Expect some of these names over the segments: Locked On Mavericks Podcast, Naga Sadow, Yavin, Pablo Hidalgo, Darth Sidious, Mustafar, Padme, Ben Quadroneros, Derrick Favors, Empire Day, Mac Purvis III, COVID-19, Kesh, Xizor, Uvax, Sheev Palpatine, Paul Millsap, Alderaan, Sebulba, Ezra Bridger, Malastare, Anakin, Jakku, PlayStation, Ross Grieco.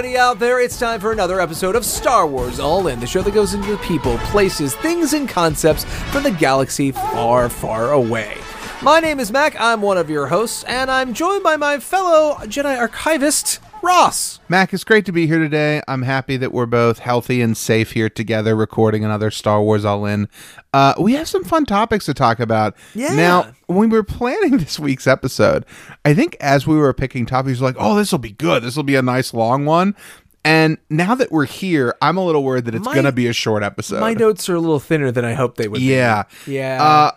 everybody out there, it's time for another episode of Star Wars All In, the show that goes into the people, places, things, and concepts from the galaxy far, far away. My name is Mac, I'm one of your hosts, and I'm joined by my fellow Jedi archivist, Ross. Mac, it's great to be here today. I'm happy that we're both healthy and safe here together recording another Star Wars All In. We have some fun topics to talk about. Yeah. Now, when we were planning this week's episode, I think as we were picking topics, like, oh, this will be good. This will be a nice long one. And now that we're here, I'm a little worried that it's going to be a short episode. My notes are a little thinner than I hoped they would be. Yeah.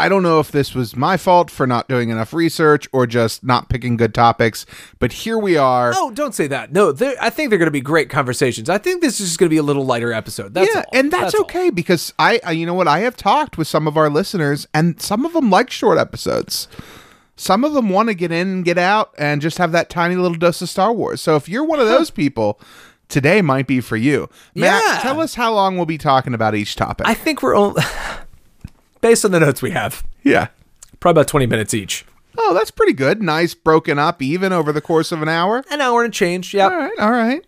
I don't know if this was my fault for not doing enough research or just not picking good topics, but here we are. Oh, don't say that. No, I think they're going to be great conversations. I think this is just going to be a little lighter episode. That's okay. Because you know what? I have talked with some of our listeners, and some of them like short episodes. Some of them want to get in and get out and just have that tiny little dose of Star Wars. So if you're one of those people, today might be for you. Matt, tell us how long we'll be talking about each topic. I think we're only... based on the notes we have. Yeah. Probably about 20 minutes each. Oh, that's pretty good. Nice, broken up, even over the course of an hour. An hour and a change, yeah. All right.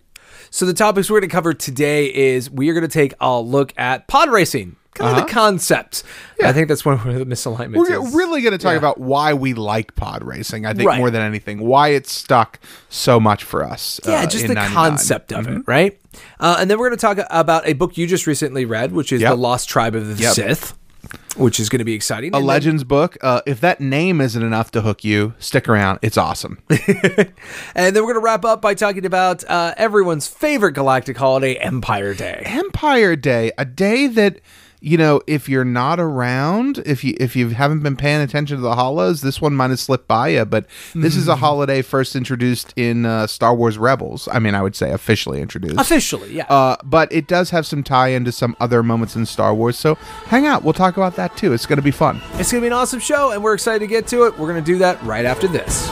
So the topics we're going to cover today is we are going to take a look at pod racing. Kind of the concept. Yeah. I think that's one of the misalignments. We're really going to talk about why we like pod racing, I think, more than anything. Why it's stuck so much for us. Yeah, just the concept of it, right? And then we're going to talk about a book you just recently read, which is The Lost Tribe of the Sith. Which is going to be exciting. A Legends book. If that name isn't enough to hook you, stick around. It's awesome. And then we're going to wrap up by talking about everyone's favorite galactic holiday, Empire Day. Empire Day, a day that, you know, if you're not around, if you haven't been paying attention to the hollows, this one might have slipped by you, but this is a holiday first introduced in Star Wars Rebels. I mean, I would say officially introduced. Officially, yeah. But it does have some tie-in to some other moments in Star Wars, so hang out. We'll talk about that, too. It's going to be fun. It's going to be an awesome show, and we're excited to get to it. We're going to do that right after this.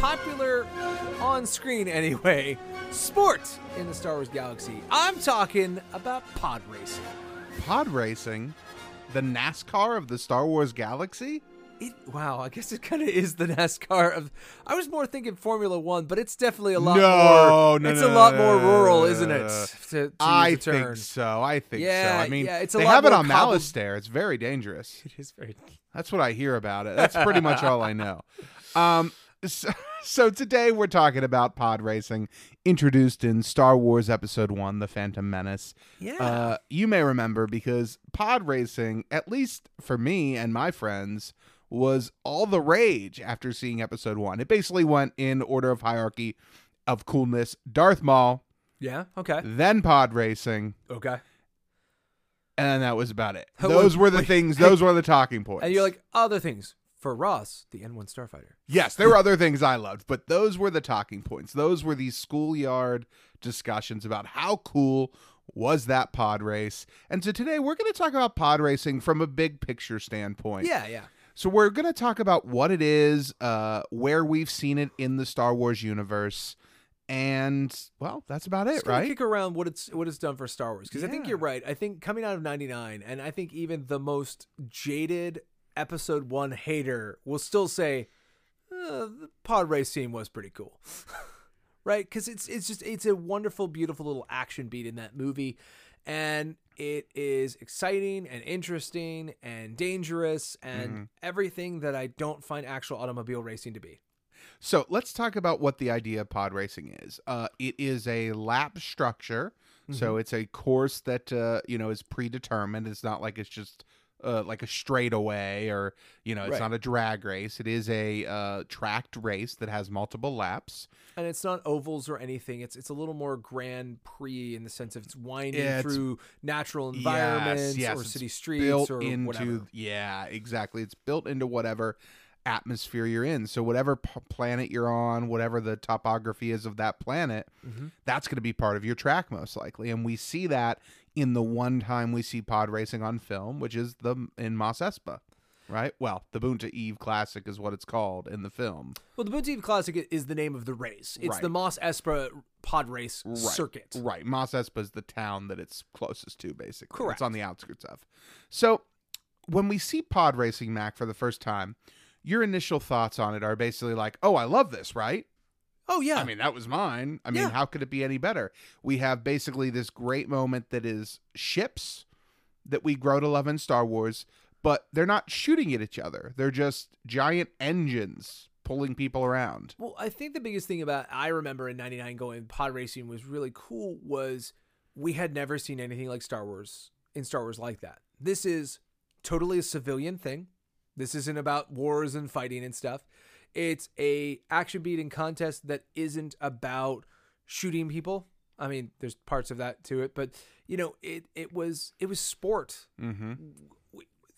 Popular on screen anyway sport in the Star Wars galaxy. I'm talking about pod racing. Pod racing? The NASCAR of the Star Wars galaxy? Wow, I guess it kind of is the NASCAR of... I was more thinking Formula One, but it's definitely a lot more rural, isn't it? I think so. I mean, they have it on Malastare. It's very dangerous. It is very... That's what I hear about it. That's pretty much all I know. So today we're talking about pod racing, introduced in Star Wars Episode 1, The Phantom Menace. Yeah. You may remember because pod racing, at least for me and my friends, was all the rage after seeing Episode 1. It basically went in order of hierarchy of coolness. Darth Maul. Yeah, okay. Then pod racing. Okay. And that was about it. Those were the talking points. And you're like, other things. For Ross, the N1 Starfighter. Yes, there were other things I loved, but those were the talking points. Those were these schoolyard discussions about how cool was that pod race. And so today we're going to talk about pod racing from a big picture standpoint. Yeah. So we're going to talk about what it is, where we've seen it in the Star Wars universe. And, well, that's about it, right? Kick around what it's done for Star Wars. Because I think you're right. I think coming out of 99, and I think even the most jaded Episode 1 hater will still say the pod race scene was pretty cool. Right? Because it's a wonderful, beautiful little action beat in that movie, and it is exciting and interesting and dangerous and everything that I don't find actual automobile racing to be. So let's talk about what the idea of pod racing is. It is a lap structure, so it's a course that is predetermined. It's not like it's just like a straightaway, or, you know, it's not a drag race. It is a tracked race that has multiple laps. And it's not ovals or anything. It's a little more Grand Prix in the sense of it's winding through natural environments or city streets or whatever. Yeah, exactly. It's built into whatever atmosphere you're in. So whatever planet you're on, whatever the topography is of that planet, that's going to be part of your track most likely. And we see that in the one time we see pod racing on film, which is in Mos Espa. Right? Well, the Boonta Eve Classic is what it's called in the film. Well, the Boonta Eve Classic is the name of the race. It's the Mos Espa pod race circuit. Right. Mos Espa is the town that it's closest to, basically. Correct. It's on the outskirts of. So when we see pod racing, Mac, for the first time, your initial thoughts on it are basically like, oh, I love this, right? Oh, yeah. I mean, that was mine. I mean, how could it be any better? We have basically this great moment that is ships that we grow to love in Star Wars, but they're not shooting at each other. They're just giant engines pulling people around. Well, I think the biggest thing about I remember in 99 going pod racing was really cool was we had never seen anything like Star Wars in Star Wars like that. This is totally a civilian thing. This isn't about wars and fighting and stuff. It's a action beating contest that isn't about shooting people. I mean, there's parts of that to it, but you know, it was sport. Mm-hmm.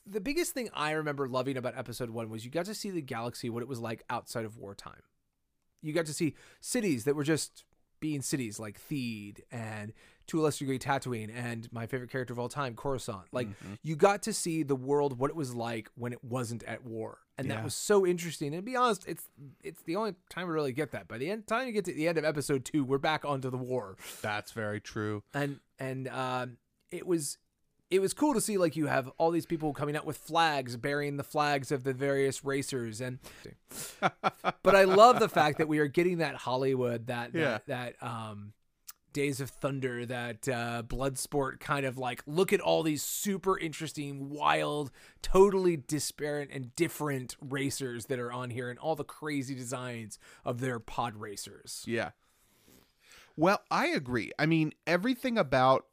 The biggest thing I remember loving about episode 1 was you got to see the galaxy, what it was like outside of wartime. You got to see cities that were just being cities, like Theed and, to a lesser degree, Tatooine, and my favorite character of all time, Coruscant. Like, you got to see the world, what it was like when it wasn't at war. And that was so interesting. And to be honest, it's the only time we really get that. By the time you get to the end of episode 2, we're back onto the war. That's very true. And it was cool to see, like, you have all these people coming out with flags, burying the flags of the various racers. And but I love the fact that we are getting that Hollywood, that Days of Thunder, that Bloodsport kind of like, look at all these super interesting, wild, totally disparate and different racers that are on here and all the crazy designs of their pod racers. Yeah. Well, I agree. I mean, everything about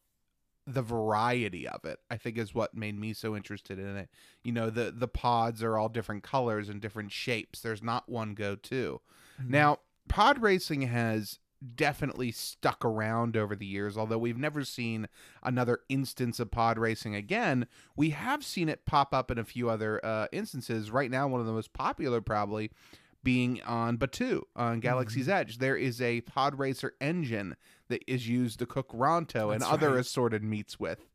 the variety of it, I think, is what made me so interested in it. You know, the pods are all different colors and different shapes. There's not one go-to. Mm-hmm. Now, pod racing has definitely stuck around over the years, although we've never seen another instance of pod racing again. We have seen it pop up in a few other instances. Right now, one of the most popular probably being on Batuu, on Galaxy's Edge. There is a pod racer engine that is used to cook Ronto and other assorted meats with.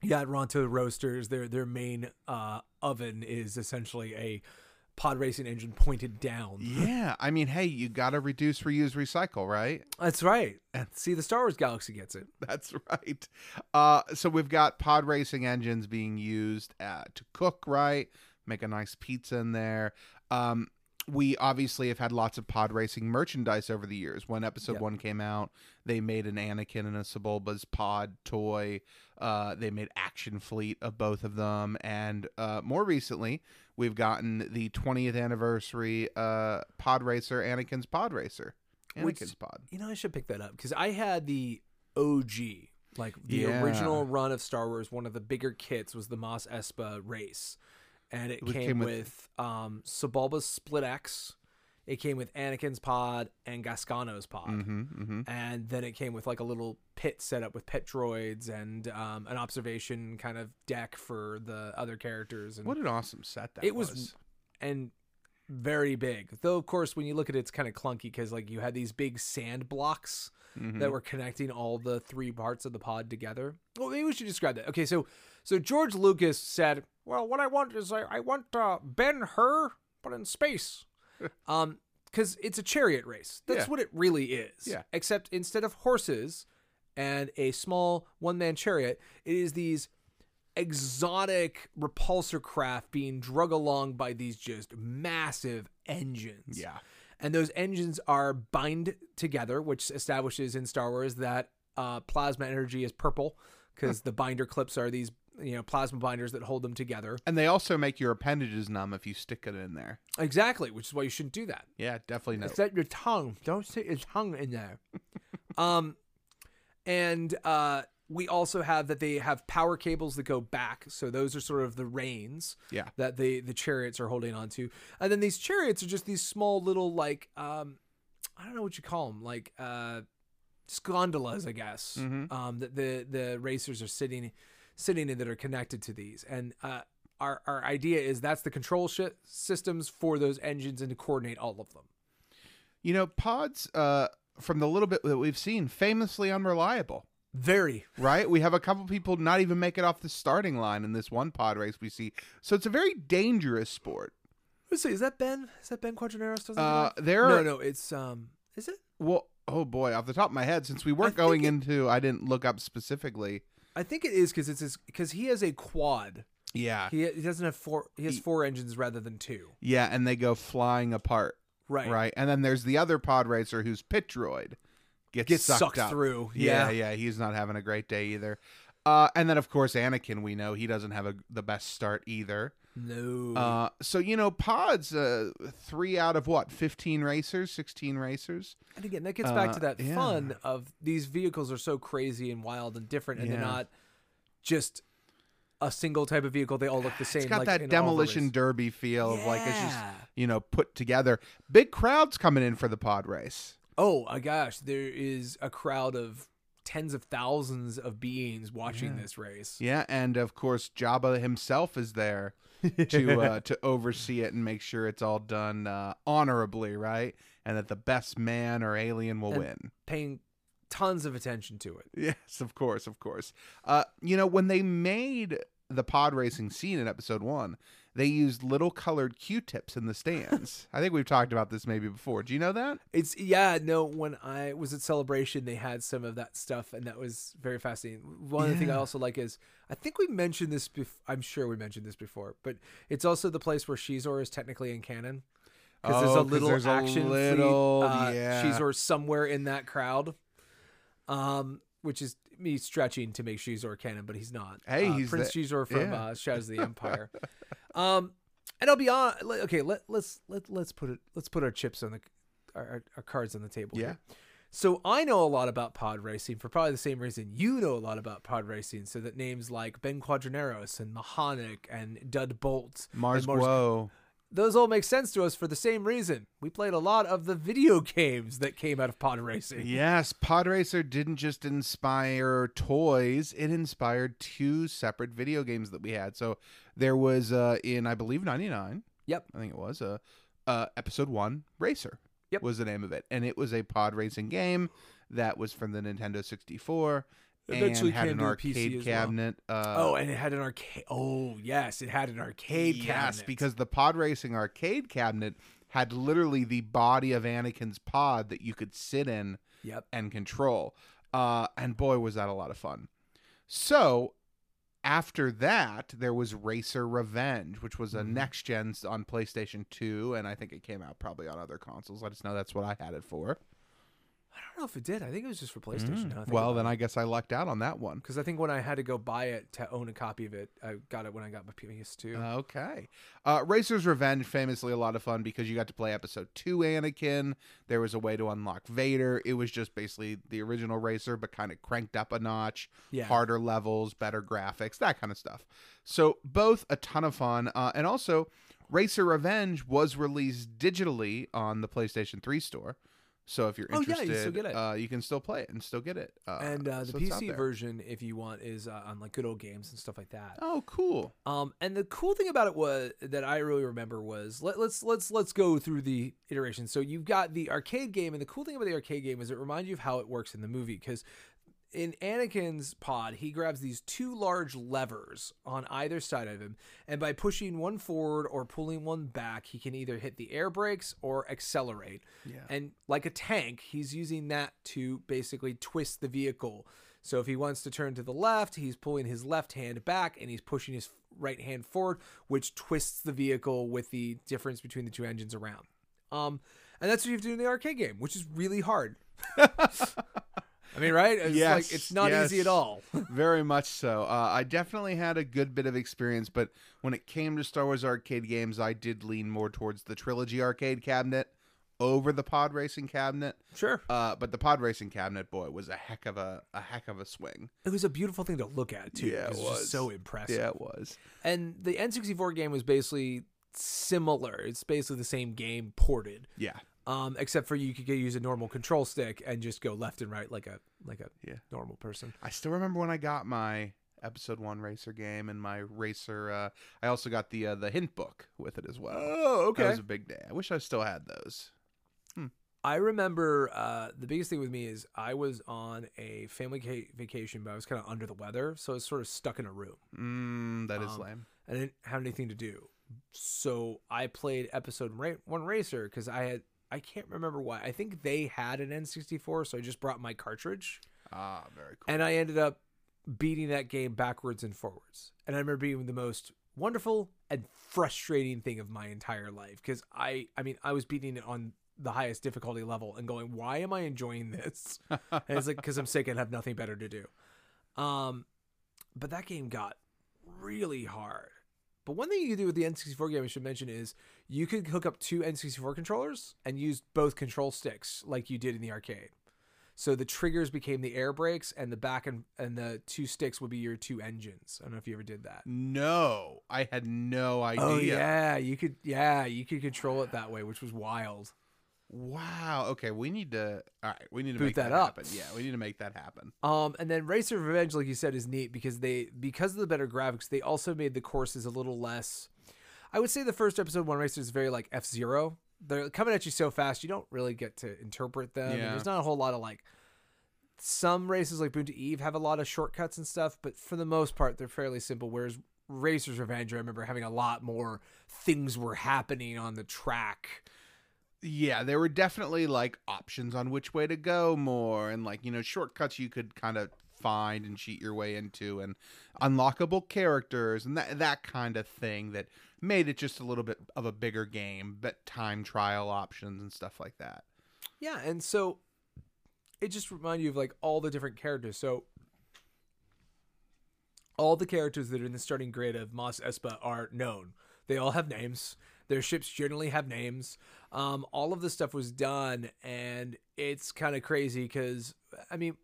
Yeah, Ronto Roasters, their main oven is essentially a pod racing engine pointed down. Yeah, I mean, hey, you got to reduce, reuse, recycle, right? That's right. See, the Star Wars galaxy gets it. That's right. So we've got pod racing engines being used to cook, right? Make a nice pizza in there. We obviously have had lots of pod racing merchandise over the years. When episode 1 came out, they made an Anakin and a Sebulba's pod toy. They made Action Fleet of both of them. And more recently, we've gotten the 20th anniversary pod racer, Anakin's pod racer. Anakin's pod. You know, I should pick that up because I had the OG, like the original run of Star Wars. One of the bigger kits was the Mos Espa race. And it came with Sebulba's split axe. It came with Anakin's pod and Gascano's pod. And then it came with like a little pit set up with pet droids and an observation kind of deck for the other characters. And what an awesome set that was. It was and very big. Though, of course, when you look at it, it's kind of clunky because like you had these big sand blocks that were connecting all the three parts of the pod together. Well, maybe we should describe that. Okay, so George Lucas said, well, what I want is I want Ben-Hur, but in space. Because it's a chariot race. That's what it really is. Yeah. Except instead of horses and a small one-man chariot, it is these exotic repulsor craft being drug along by these just massive engines. Yeah. And those engines are bind together, which establishes in Star Wars that plasma energy is purple because the binder clips are these, you know, plasma binders that hold them together. And they also make your appendages numb if you stick it in there. Exactly, which is why you shouldn't do that. Yeah, definitely not. Set your tongue. Don't stick your tongue in there. And we also have that they have power cables that go back. So those are sort of the reins that the chariots are holding on to. And then these chariots are just these small little, like, I don't know what you call them, like gondolas, I guess, that the racers are sitting in that are connected to these. And our idea is that's the control systems for those engines and to coordinate all of them. You know, pods, from the little bit that we've seen, famously unreliable. Very. Right? We have a couple people not even make it off the starting line in this one pod race we see. So it's a very dangerous sport. Let's see, is that Ben? Is that Ben Quadroneros? No, it's, is it? Well, oh boy, off the top of my head, since we weren't going into, I didn't look up specifically. I think it is because he has a quad. Yeah. He doesn't have four, he has four engines rather than two. Yeah, and they go flying apart. Right. Right. And then there's the other pod racer who's Pitroid. Gets sucked up. Through. Yeah. He's not having a great day either. And then, of course, Anakin, we know he doesn't have the best start either. No. So, you know, pods, 3 out of 15 racers, 16 racers. And again, that gets back to that fun of these vehicles are so crazy and wild and different, and they're not just a single type of vehicle. They all look the same. It's got like that demolition derby feel of like it's just, you know, put together. Big crowds coming in for the pod race. Oh my gosh, there is a crowd of tens of thousands of beings watching this race. Yeah, and of course Jabba himself is there to oversee it and make sure it's all done honorably, right? And that the best man or alien will win. Paying tons of attention to it. Yes, of course, of course. You know, when they made the pod racing scene in episode 1, they used little colored Q-tips in the stands. I think we've talked about this maybe before. Do you know that? It's when I was at Celebration, they had some of that stuff, and that was very fascinating. One of the things I also like is, I think we mentioned this before. I'm sure we mentioned this before, but it's also the place where Xizor is technically in canon. Because there's a little action Xizor somewhere in that crowd. Which is me stretching to make Xizor canon, but he's not. Hey, he's Prince Xizor from Shadows of the Empire. And I'll be on. Okay, let's put our chips on our cards on the table. Yeah. Here. So I know a lot about pod racing for probably the same reason you know a lot about pod racing. So that names like Ben Quadroneros and Mahonic and Dud Bolt, Mars Guo. Those all make sense to us for the same reason. We played a lot of the video games that came out of pod racing. Yes, pod racer didn't just inspire toys. It inspired 2 separate video games that we had. So there was in, I believe, 99. Yep. I think it was episode 1 Racer was the name of it. And it was a pod racing game that was from the Nintendo 64. Eventually and had an arcade cabinet. Well. And it had an arcade. Oh, yes, it had an arcade cabinet. Yes, because the pod racing arcade cabinet had literally the body of Anakin's pod that you could sit in and control. And boy, was that a lot of fun. So after that, there was Racer Revenge, which was a next gen on PlayStation 2. And I think it came out probably on other consoles. I just know that's what I had it for. I don't know if it did. I think it was just for PlayStation. Well, then I guess I lucked out on that one. Because I think when I had to go buy it to own a copy of it, I got it when I got my PS2. Okay. Racer's Revenge, famously a lot of fun because you got to play episode 2 Anakin. There was a way to unlock Vader. It was just basically the original Racer, but kind of cranked up a notch. Yeah. Harder levels, better graphics, that kind of stuff. So both a ton of fun. And also, Racer Revenge was released digitally on the PlayStation 3 store. So if you're interested, you still get it. You can still play it and still get it. And the PC version, if you want, is on like Good Old Games and stuff like that. Oh, cool. And the cool thing about it was that I really remember was let's go through the iterations. So you've got the arcade game, and the cool thing about the arcade game is it reminds you of how it works in the movie because. In Anakin's pod, he grabs these 2 large levers on either side of him, and by pushing one forward or pulling one back, he can either hit the air brakes or accelerate. Yeah. And like a tank, he's using that to basically twist the vehicle. So if he wants to turn to the left, he's pulling his left hand back, and he's pushing his right hand forward, which twists the vehicle with the difference between the 2 engines around. And that's what you have to do in the arcade game, which is really hard. I mean, right? It's like it's not easy at all. Very much so. I definitely had a good bit of experience, but when it came to Star Wars arcade games, I did lean more towards the trilogy arcade cabinet over the pod racing cabinet. Sure. But the pod racing cabinet, boy, was a heck of a swing. It was a beautiful thing to look at too. Yeah, it was. It was just so impressive. Yeah, it was. And the N64 game was basically similar. It's basically the same game ported. Yeah. Except for you could use a normal control stick and just go left and right like a normal person. I still remember when I got my Episode 1 racer game and my racer. I also got the hint book with it as well. Oh, okay. That was a big day. I wish I still had those. I remember the biggest thing with me is I was on a family vacation, but I was kind of under the weather, so I was sort of stuck in a room. That is lame. I didn't have anything to do, so I played Episode 1 Racer because I can't remember why. I think they had an N64, so I just brought my cartridge. Ah, very cool. And I ended up beating that game backwards and forwards. And I remember being the most wonderful and frustrating thing of my entire life because I was beating it on the highest difficulty level and going, why am I enjoying this? And it's like, because I'm sick and have nothing better to do. But that game got really hard. But one thing you could do with the N64 game I should mention is you could hook up two N64 controllers and use both control sticks like you did in the arcade. So the triggers became the air brakes, and the back and the two sticks would be your two engines. I don't know if you ever did that. No, I had no idea. Oh yeah, you could control it that way, which was wild. Wow. Okay, we need to boot that up. Happen. Yeah, we need to make that happen. And then Racer Revenge, like you said, is neat because because of the better graphics, they also made the courses a little less. I would say the first Episode 1 Racer is very like F-Zero. They're coming at you so fast, you don't really get to interpret them. Yeah. There's not a whole lot of like some races like Boonta Eve have a lot of shortcuts and stuff, but for the most part, they're fairly simple. Whereas Racer's Revenge, I remember having a lot more things were happening on the track. Yeah, there were definitely like options on which way to go more and like, shortcuts you could kind of find and cheat your way into and unlockable characters and that kind of thing that made it just a little bit of a bigger game, but time trial options and stuff like that. Yeah, and so it just reminds you of like all the different characters. So all the characters that are in the starting grade of Mos Espa are known. They all have names. Their ships generally have names. All of this stuff was done, and it's kind of crazy because, I mean,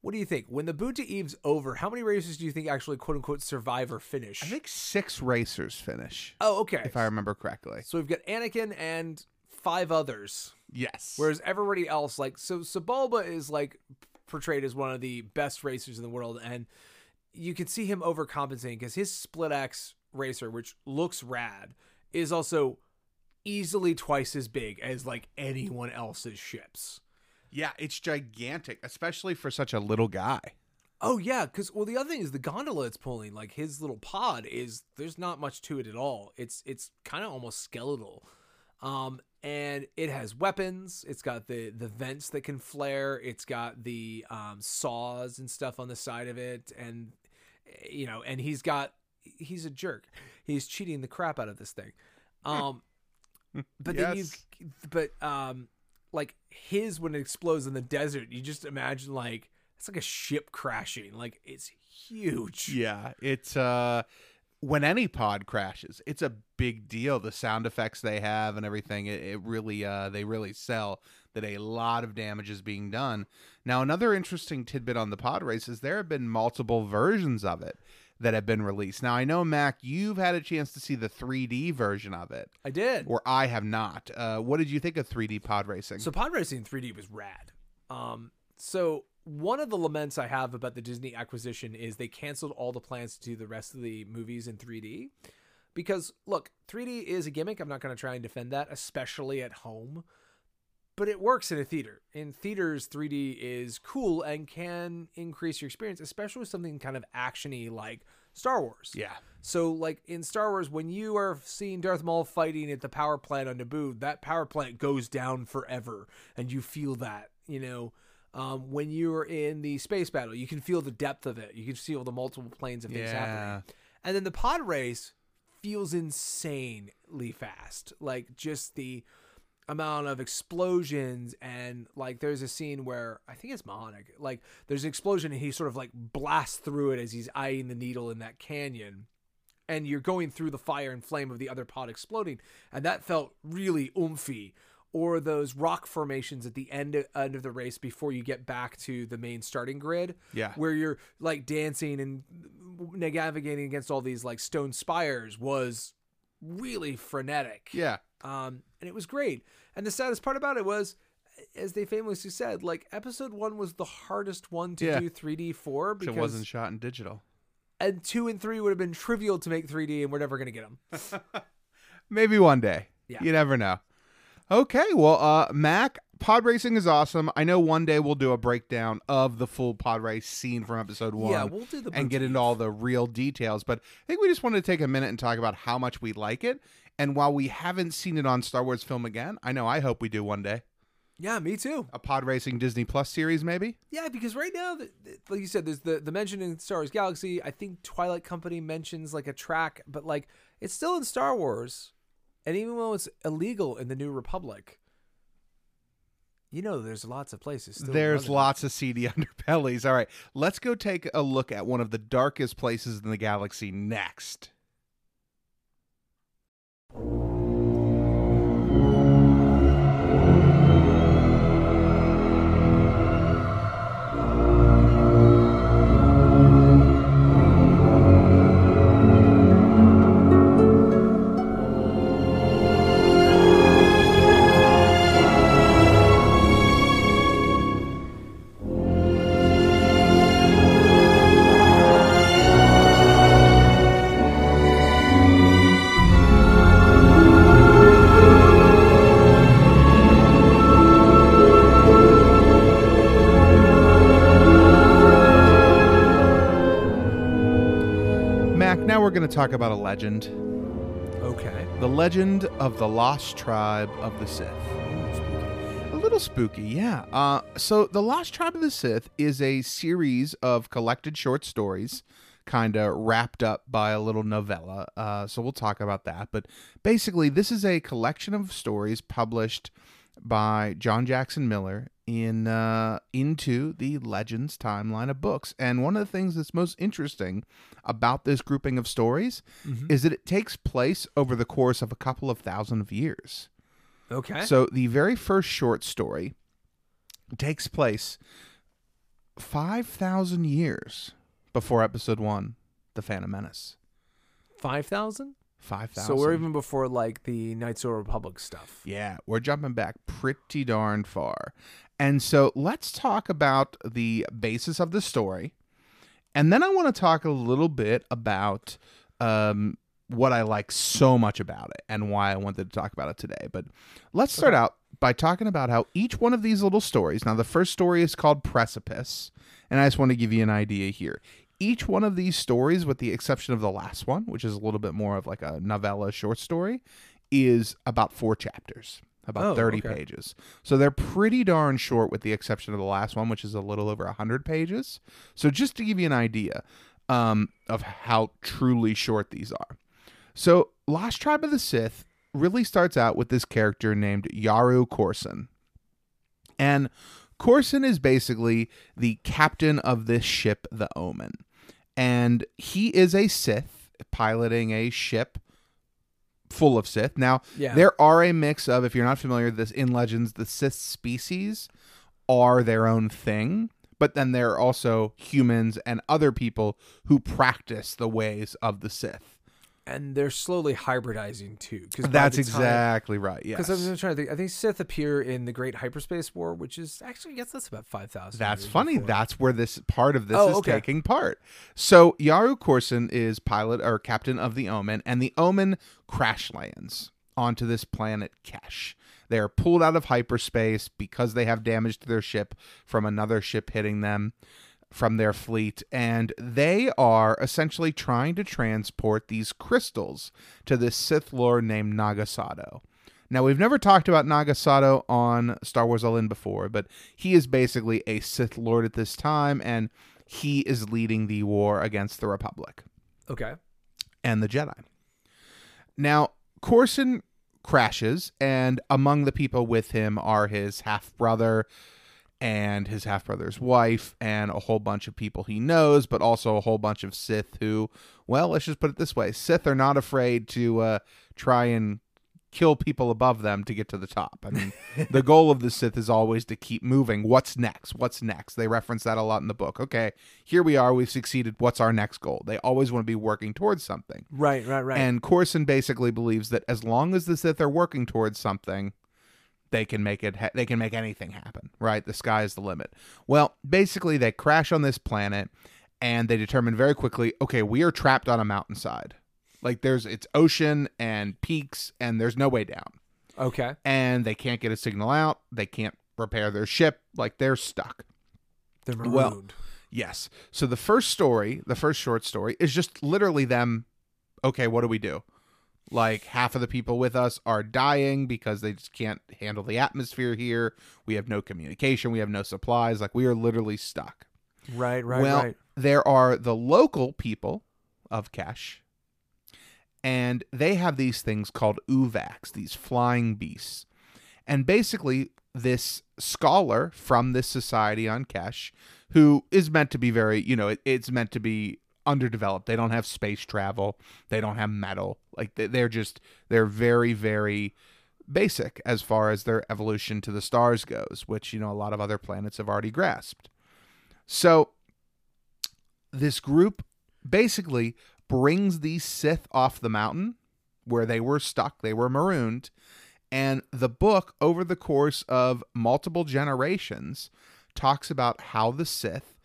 what do you think? When the Boonta Eve's over, how many racers do you think actually quote-unquote survive or finish? I think 6 racers finish. Oh, okay. If I remember correctly. So we've got Anakin and 5 others. Yes. Whereas everybody else, so Sebulba is, portrayed as one of the best racers in the world, and you can see him overcompensating because his split-axe racer, which looks rad, is also easily twice as big as, anyone else's ships. Yeah, it's gigantic, especially for such a little guy. Oh, yeah, because, the other thing is the gondola it's pulling, his little pod is, there's not much to it at all. It's kind of almost skeletal. And it has weapons. It's got the vents that can flare. It's got the saws and stuff on the side of it. And, and he's a jerk. He's cheating the crap out of this thing. But yes. His, when it explodes in the desert, you just imagine it's like a ship crashing. It's huge. Yeah. It's, when any pod crashes, it's a big deal. The sound effects they have and everything, it really, they really sell that a lot of damage is being done. Now, another interesting tidbit on the pod race is there have been multiple versions of it that have been released. Now, I know, Mac, you've had a chance to see the 3D version of it. I did. Or I have not. What did you think of 3D pod racing? So pod racing in 3D was rad. So one of the laments I have about the Disney acquisition is they canceled all the plans to do the rest of the movies in 3D. Because, look, 3D is a gimmick. I'm not going to try and defend that, especially at home. But it works in a theater. In theaters, 3D is cool and can increase your experience, especially with something kind of action-y like Star Wars. Yeah. So, in Star Wars, when you are seeing Darth Maul fighting at the power plant on Naboo, that power plant goes down forever, and you feel that, When you're in the space battle, you can feel the depth of it. You can feel the multiple planes of things happening. And then the pod race feels insanely fast. Just the amount of explosions and there's a scene where I think it's Mahonic, there's an explosion and he sort of blasts through it as he's eyeing the needle in that canyon, and you're going through the fire and flame of the other pod exploding, and that felt really oomphy. or those rock formations at the end of the race before you get back to the main starting grid. Yeah. Where you're like dancing and navigating against all these like stone spires was really frenetic. Yeah. And it was great. And the saddest part about it was, as they famously said, like episode 1 was the hardest one to do 3D for because it wasn't shot in digital. And 2 and 3 would have been trivial to make 3D, and we're never going to get them. Maybe one day. Yeah. You never know. Okay, well, Mac, pod racing is awesome. I know one day we'll do a breakdown of the full pod race scene from episode 1. Yeah, we'll do the and get into all the real details. But I think we just wanted to take a minute and talk about how much we like it. And while we haven't seen it on Star Wars Film again, I know I hope we do one day. Yeah, me too. A pod racing Disney Plus series, maybe? Yeah, because right now, like you said, there's the mention in Star Wars Galaxy. I think Twilight Company mentions like a track, but like it's still in Star Wars. And even though it's illegal in the New Republic, you know, there's lots of places. Still there's lots of seedy underbellies. All right, let's go take a look at one of the darkest places in the galaxy next. Going to talk about a legend. Okay. The legend of the Lost Tribe of the Sith. A little spooky, yeah. So the Lost Tribe of the Sith is a series of collected short stories, kind of wrapped up by a little novella. So we'll talk about that. But basically, this is a collection of stories published by John Jackson Miller into the Legends timeline of books. And one of the things that's most interesting about this grouping of stories is that it takes place over the course of a couple of thousand of years. Okay. So the very first short story takes place 5,000 years before episode 1, The Phantom Menace. 5,000? 5,000. So we're even before like the Knights of the Republic stuff. Yeah, we're jumping back pretty darn far. And so let's talk about the basis of the story. And then I want to talk a little bit about what I like so much about it and why I wanted to talk about it today. But let's start out by talking about how each one of these little stories. Now, the first story is called Precipice. And I just want to give you an idea here. Each one of these stories, with the exception of the last one, which is a little bit more of like a novella short story, is about 4 chapters, about 30 pages. So they're pretty darn short with the exception of the last one, which is a little over 100 pages. So just to give you an idea of how truly short these are. So Lost Tribe of the Sith really starts out with this character named Yaru Korsin. And Korsin is basically the captain of this ship, the Omen. And he is a Sith piloting a ship full of Sith. Now, there are a mix of, if you're not familiar with this, in Legends, the Sith species are their own thing. But then there are also humans and other people who practice the ways of the Sith. And they're slowly hybridizing, too. That's exactly right, yes. Because I'm trying to think. I think Sith appear in the Great Hyperspace War, which is actually, I guess that's about 5,000. That's funny. Before. That's where this part of this is taking part. So Yaru Korsin is pilot or captain of the Omen, and the Omen crash lands onto this planet Kesh. They are pulled out of hyperspace because they have damage to their ship from another ship hitting them from their fleet, and they are essentially trying to transport these crystals to this Sith lord named Naga Sadow. Now, we've never talked about Naga Sadow on Star Wars All In before, but he is basically a Sith lord at this time, and he is leading the war against the Republic. Okay. And the Jedi. Now, Korsin crashes, and among the people with him are his half-brother, and his half-brother's wife, and a whole bunch of people he knows, but also a whole bunch of Sith who, well, let's just put it this way. Sith are not afraid to try and kill people above them to get to the top. I mean, the goal of the Sith is always to keep moving. What's next? What's next? They reference that a lot in the book. Okay, here we are. We've succeeded. What's our next goal? They always want to be working towards something. Right. And Korsin basically believes that as long as the Sith are working towards something, they can make it. They can make anything happen. Right. The sky is the limit. Well, basically, they crash on this planet, and they determine very quickly, okay, we are trapped on a mountainside. Like, it's ocean and peaks, and there's no way down. Okay. And they can't get a signal out. They can't repair their ship. Like, they're stuck. They're marooned. Well, yes. So the first short story, is just literally them, okay, what do we do? Like, half of the people with us are dying because they just can't handle the atmosphere here. We have no communication. We have no supplies. Like, we are literally stuck. Right. There are the local people of Kesh, and they have these things called Uvax, these flying beasts. And basically, this scholar from this society on Kesh, who is meant to be very, it's meant to be underdeveloped. They don't have space travel. They don't have metal. Like, they're very, very basic as far as their evolution to the stars goes, which, a lot of other planets have already grasped. So this group basically brings these Sith off the mountain where they were stuck, they were marooned, and the book, over the course of multiple generations, talks about how the Sith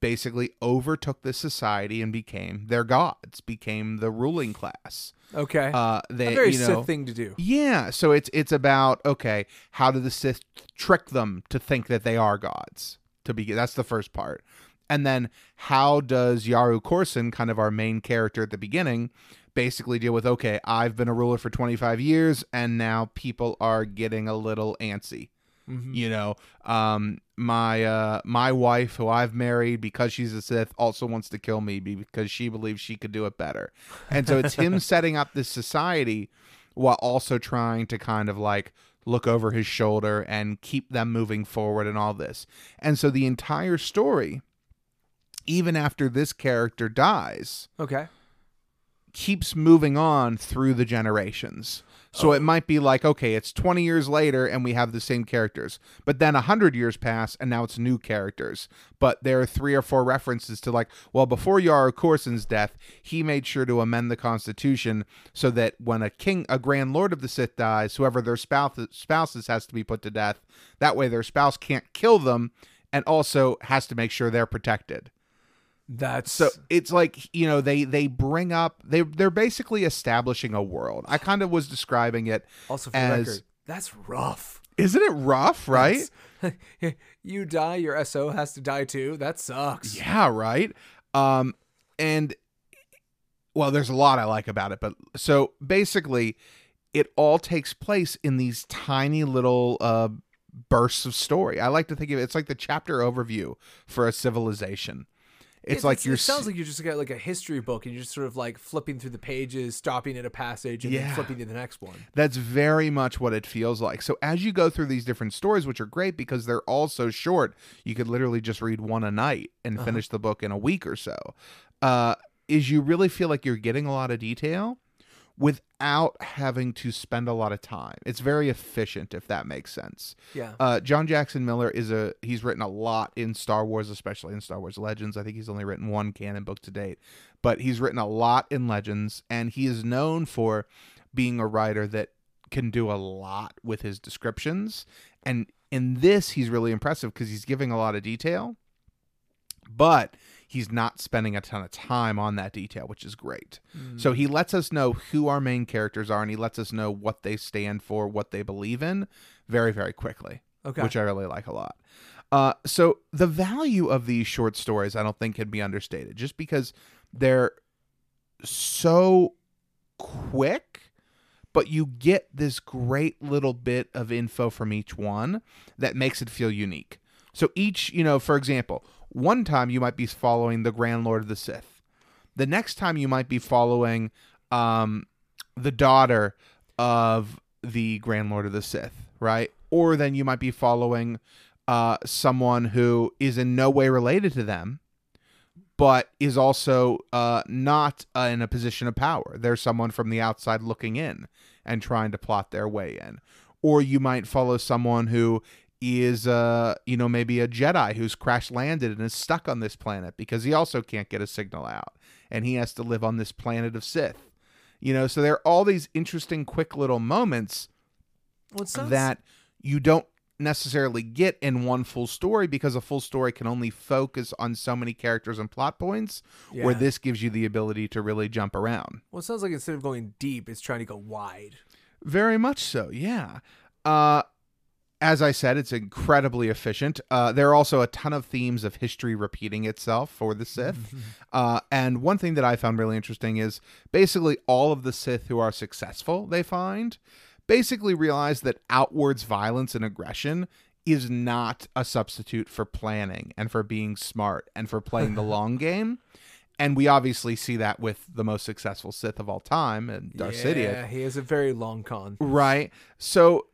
basically overtook this society and became their gods, became the ruling class. Okay. A very Sith thing to do. Yeah, so it's about, okay, how do the Sith trick them to think that they are gods? That's the first part. And then how does Yaru Korsin, kind of our main character at the beginning, basically deal with, okay, I've been a ruler for 25 years, and now people are getting a little antsy. Mm-hmm. My wife, who I've married because she's a Sith, also wants to kill me because she believes she could do it better. And so it's him setting up this society while also trying to kind of like look over his shoulder and keep them moving forward and all this. And so the entire story, even after this character dies, okay, keeps moving on through the generations. So it might be like, okay, it's 20 years later and we have the same characters, but then 100 years pass and now it's new characters. But there are 3 or 4 references to like, well, before Yaru Korsin's death, he made sure to amend the Constitution so that when a Grand Lord of the Sith dies, whoever their spouses has to be put to death. That way their spouse can't kill them and also has to make sure they're protected. That's so it's like, they bring up, they're basically establishing a world. I kind of was describing it also for as the record, that's rough. Isn't it rough, right? You die, your SO has to die too. That sucks. Yeah, right. And well, there's a lot I like about it, but so basically it all takes place in these tiny little bursts of story. I like to think of it's like the chapter overview for a civilization. It sounds like you just got like a history book and you're just sort of like flipping through the pages, stopping at a passage and then flipping to the next one. That's very much what it feels like. So as you go through these different stories, which are great because they're all so short, you could literally just read one a night and finish the book in a week or so, is you really feel like you're getting a lot of detail without having to spend a lot of time. It's very efficient, if that makes sense. Yeah. John Jackson Miller he's written a lot in Star Wars, especially in Star Wars Legends. I think he's only written 1 canon book to date, but he's written a lot in Legends, and he is known for being a writer that can do a lot with his descriptions. And in this, he's really impressive because he's giving a lot of detail, but he's not spending a ton of time on that detail, which is great. Mm. So he lets us know who our main characters are, and he lets us know what they stand for, what they believe in, very, very quickly, which I really like a lot. So the value of these short stories, I don't think, can be understated, just because they're so quick, but you get this great little bit of info from each one that makes it feel unique. So each, for example, one time you might be following the Grand Lord of the Sith. The next time you might be following the daughter of the Grand Lord of the Sith, right? Or then you might be following someone who is in no way related to them, but is also not in a position of power. They're someone from the outside looking in and trying to plot their way in. Or you might follow someone who is, maybe a Jedi who's crash-landed and is stuck on this planet because he also can't get a signal out, and he has to live on this planet of Sith. You know, so there are all these interesting quick little moments that you don't necessarily get in one full story, because a full story can only focus on so many characters and plot points, where this gives you the ability to really jump around. Well, it sounds like instead of going deep, it's trying to go wide. Very much so, yeah. As I said, it's incredibly efficient. There are also a ton of themes of history repeating itself for the Sith. And one thing that I found really interesting is basically all of the Sith who are successful, they find, basically realize that outwards violence and aggression is not a substitute for planning and for being smart and for playing the long game. And we obviously see that with the most successful Sith of all time, and Darth Sidious. Yeah, he is a very long con. Right. So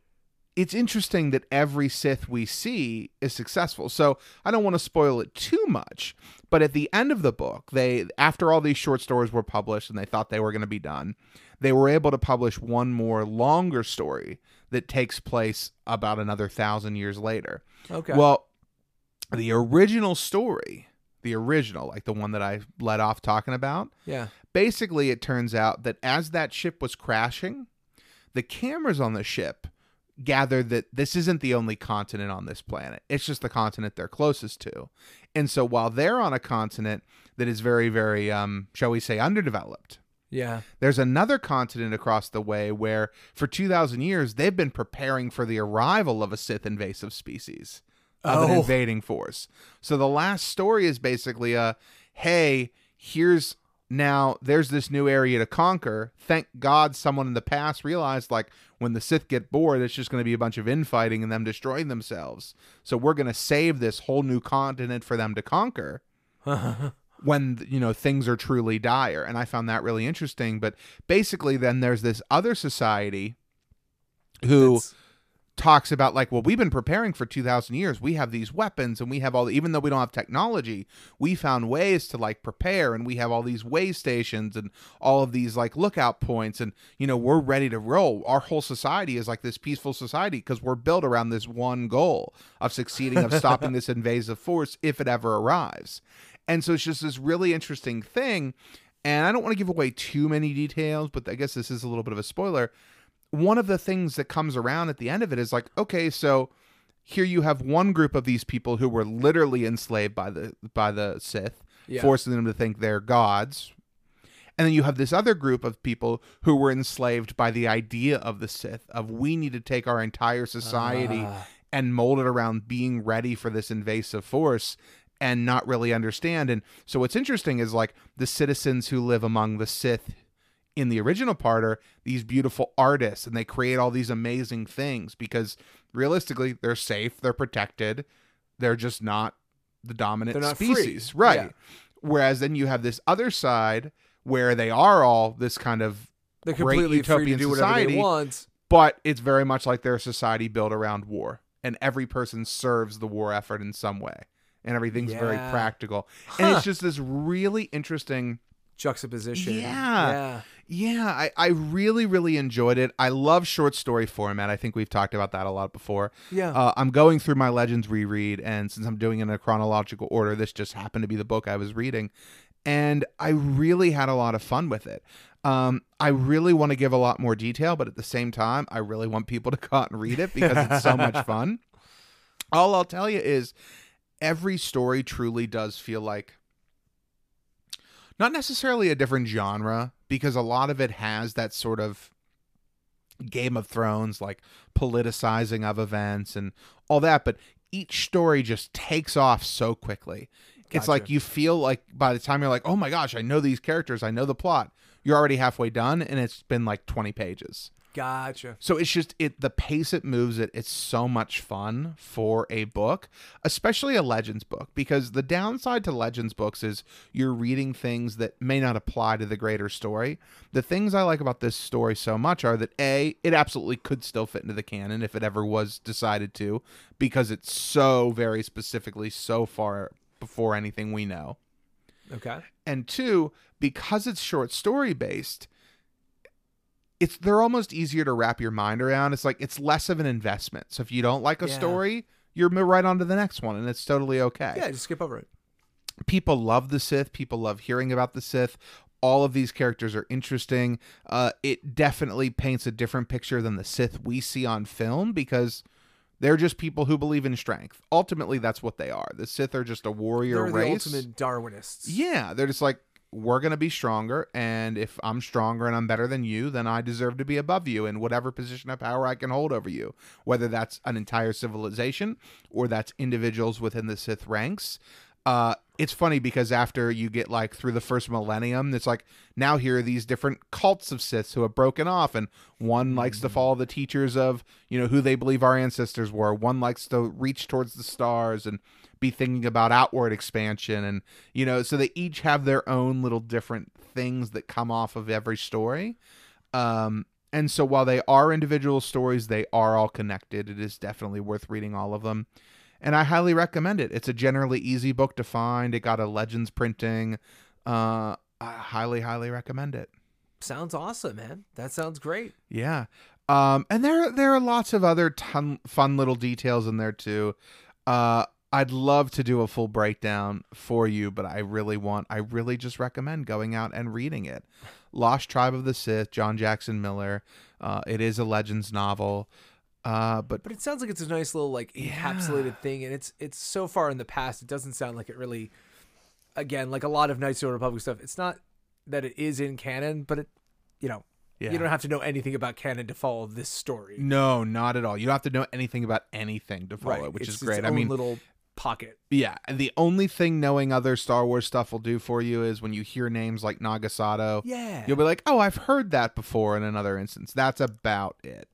it's interesting that every Sith we see is successful. So I don't want to spoil it too much, but at the end of the book, after all these short stories were published and they thought they were going to be done, they were able to publish one more longer story that takes place about another 1,000 years later. Okay. Well, the original story, like the one that I let off talking about, basically it turns out that as that ship was crashing, the cameras on the ship gathered that this isn't the only continent on this planet. It's just the continent they're closest to. And so while they're on a continent that is very, very, shall we say, underdeveloped, there's another continent across the way where for 2,000 years they've been preparing for the arrival of a Sith invasive species, of an invading force. So the last story is basically a, hey, here's now there's this new area to conquer. Thank God someone in the past realized, like, when the Sith get bored, it's just going to be a bunch of infighting and them destroying themselves. So we're going to save this whole new continent for them to conquer when, you know, things are truly dire. And I found that really interesting. But basically then there's this other society who talks about, like, well, we've been preparing for 2,000 years. We have these weapons and we have all, even though we don't have technology, we found ways to, like, prepare, and we have all these way stations and all of these, like, lookout points, and, you know, we're ready to roll. Our whole society is like this peaceful society because we're built around this one goal of succeeding, of stopping this invasive force if it ever arrives. And so it's just this really interesting thing. And I don't want to give away too many details, but I guess this is a little bit of a spoiler. One of the things that comes around at the end of it is like, okay, so here you have one group of these people who were literally enslaved by the Sith, forcing them to think they're gods. And then you have this other group of people who were enslaved by the idea of the Sith, of we need to take our entire society and mold it around being ready for this invasive force, and not really understand. And so what's interesting is, like, the citizens who live among the Sith in the original part are these beautiful artists, and they create all these amazing things because realistically they're safe, they're protected, they're just not the dominant species. Free. Right. Yeah. Whereas then you have this other side where they are all this kind of they're great completely utopian free to do whatever society they want, but it's very much like their society built around war, and every person serves the war effort in some way, and everything's very practical. And it's just this really interesting juxtaposition. Yeah. I really, really enjoyed it. I love short story format. I think we've talked about that a lot before. I'm going through my Legends reread, and since I'm doing it in a chronological order, this just happened to be the book I was reading, and I really had a lot of fun with it. I really want to give a lot more detail, but at the same time, I really want people to go out and read it because it's so much fun. All I'll tell you is every story truly does feel like not necessarily a different genre, because a lot of it has that sort of Game of Thrones, like, politicizing of events and all that, but each story just takes off so quickly. Gotcha. It's like you feel like by the time you're like, oh my gosh, I know these characters, I know the plot, you're already halfway done, and it's been like 20 pages. Gotcha. So it's just the pace it moves it. It's so much fun for a book, especially a Legends book, because the downside to Legends books is you're reading things that may not apply to the greater story. The things I like about this story so much are that, A, it absolutely could still fit into the canon if it ever was decided to, because it's so very specifically so far before anything we know. Okay. And two, because it's short story based, they're almost easier to wrap your mind around. It's like, it's less of an investment. So if you don't like a story, you're right on to the next one, and it's totally okay. Yeah, just skip over it. People love the Sith. People love hearing about the Sith. All of these characters are interesting. It definitely paints a different picture than the Sith we see on film, because they're just people who believe in strength. Ultimately, that's what they are. The Sith are just a warrior race. They're the ultimate Darwinists. Yeah, they're just like, we're going to be stronger, and if I'm stronger and I'm better than you, then I deserve to be above you in whatever position of power I can hold over you, whether that's an entire civilization or that's individuals within the Sith ranks. It's funny because after you get like through the first millennium, it's like, now here are these different cults of Siths who have broken off, and one likes to follow the teachers of, you know, who they believe our ancestors were. One likes to reach towards the stars and be thinking about outward expansion, and, you know, so they each have their own little different things that come off of every story. And so while they are individual stories, they are all connected. It is definitely worth reading all of them. And I highly recommend it. It's a generally easy book to find. It got a Legends printing. I highly, highly recommend it. Sounds awesome, man. That sounds great. Yeah. And there are lots of other fun little details in there, too. I'd love to do a full breakdown for you, but I really just recommend going out and reading it. Lost Tribe of the Sith, John Jackson Miller. It is a Legends novel. But it sounds like it's a nice little encapsulated thing, and it's so far in the past. It doesn't sound like it really, again, like a lot of Knights of the Old Republic stuff. It's not that it is in canon, but you don't have to know anything about canon to follow this story. No, not at all. You don't have to know anything about anything to follow it, which is great. Its own little pocket. Yeah, and the only thing knowing other Star Wars stuff will do for you is when you hear names like Naga Sadow, you'll be like, oh, I've heard that before in another instance. That's about it.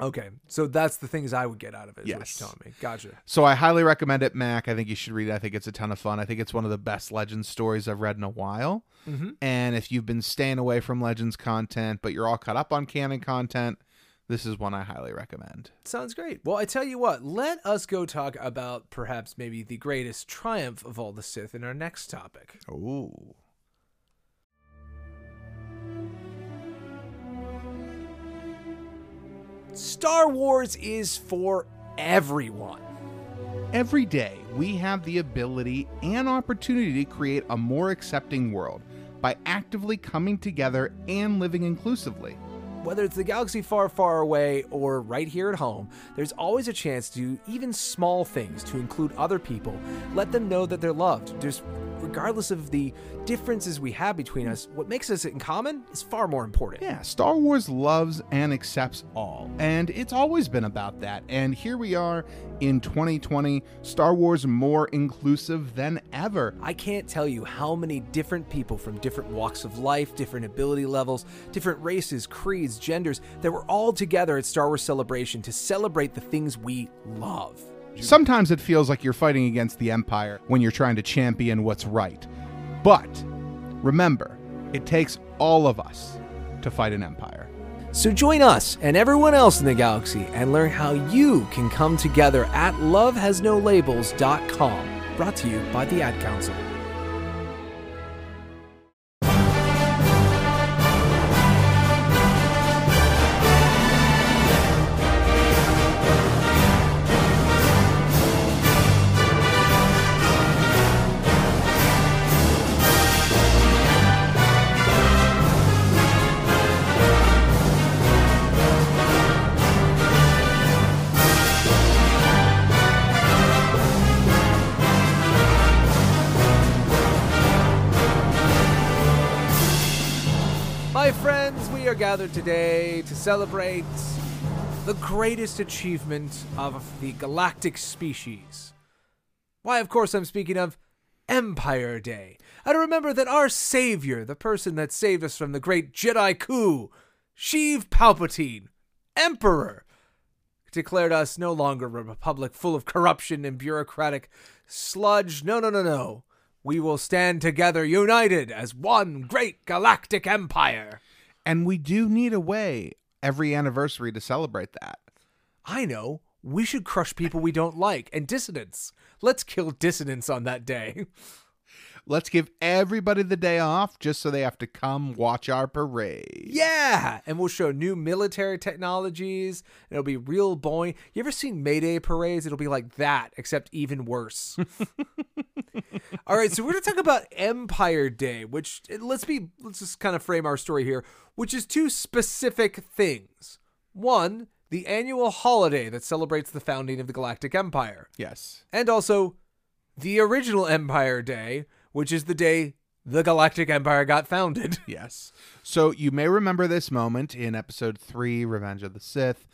Okay, so that's the things I would get out of it, is what you're telling me. Gotcha. So I highly recommend it, Mac. I think you should read it. I think it's a ton of fun. I think it's one of the best Legends stories I've read in a while. Mm-hmm. And if you've been staying away from Legends content, but you're all caught up on canon content, this is one I highly recommend. Sounds great. Well, I tell you what, let us go talk about perhaps maybe the greatest triumph of all the Sith in our next topic. Ooh. Star Wars is for everyone. Every day, we have the ability and opportunity to create a more accepting world by actively coming together and living inclusively. Whether it's the galaxy far, far away or right here at home, there's always a chance to do even small things to include other people, let them know that they're loved. Just regardless of the differences we have between us, what makes us in common is far more important. Yeah, Star Wars loves and accepts all, and it's always been about that. And here we are in 2020, Star Wars more inclusive than ever. I can't tell you how many different people from different walks of life, different ability levels, different races, creeds, genders, that were all together at Star Wars Celebration to celebrate the things we love. Sometimes it feels like you're fighting against the Empire when you're trying to champion what's right. But remember, it takes all of us to fight an empire. So join us and everyone else in the galaxy and learn how you can come together at lovehasnolabels.com. Brought to you by the Ad Council. Gathered today to celebrate the greatest achievement of the galactic species. Why, of course, I'm speaking of Empire Day. And remember that our savior, the person that saved us from the great Jedi coup, Sheev Palpatine, Emperor, declared us no longer a republic full of corruption and bureaucratic sludge. No. We will stand together, united as one great galactic empire. And we do need a way every anniversary to celebrate that. I know. We should crush people we don't like and dissidents. Let's kill dissidents on that day. Let's give everybody the day off just so they have to come watch our parade. Yeah. And we'll show new military technologies. And it'll be real boring. You ever seen May Day parades? It'll be like that, except even worse. All right. So we're going to talk about Empire Day, which let's just kind of frame our story here, which is two specific things. One, the annual holiday that celebrates the founding of the Galactic Empire. Yes. And also the original Empire Day, which is the day the Galactic Empire got founded. Yes. So you may remember this moment in episode 3, Revenge of the Sith.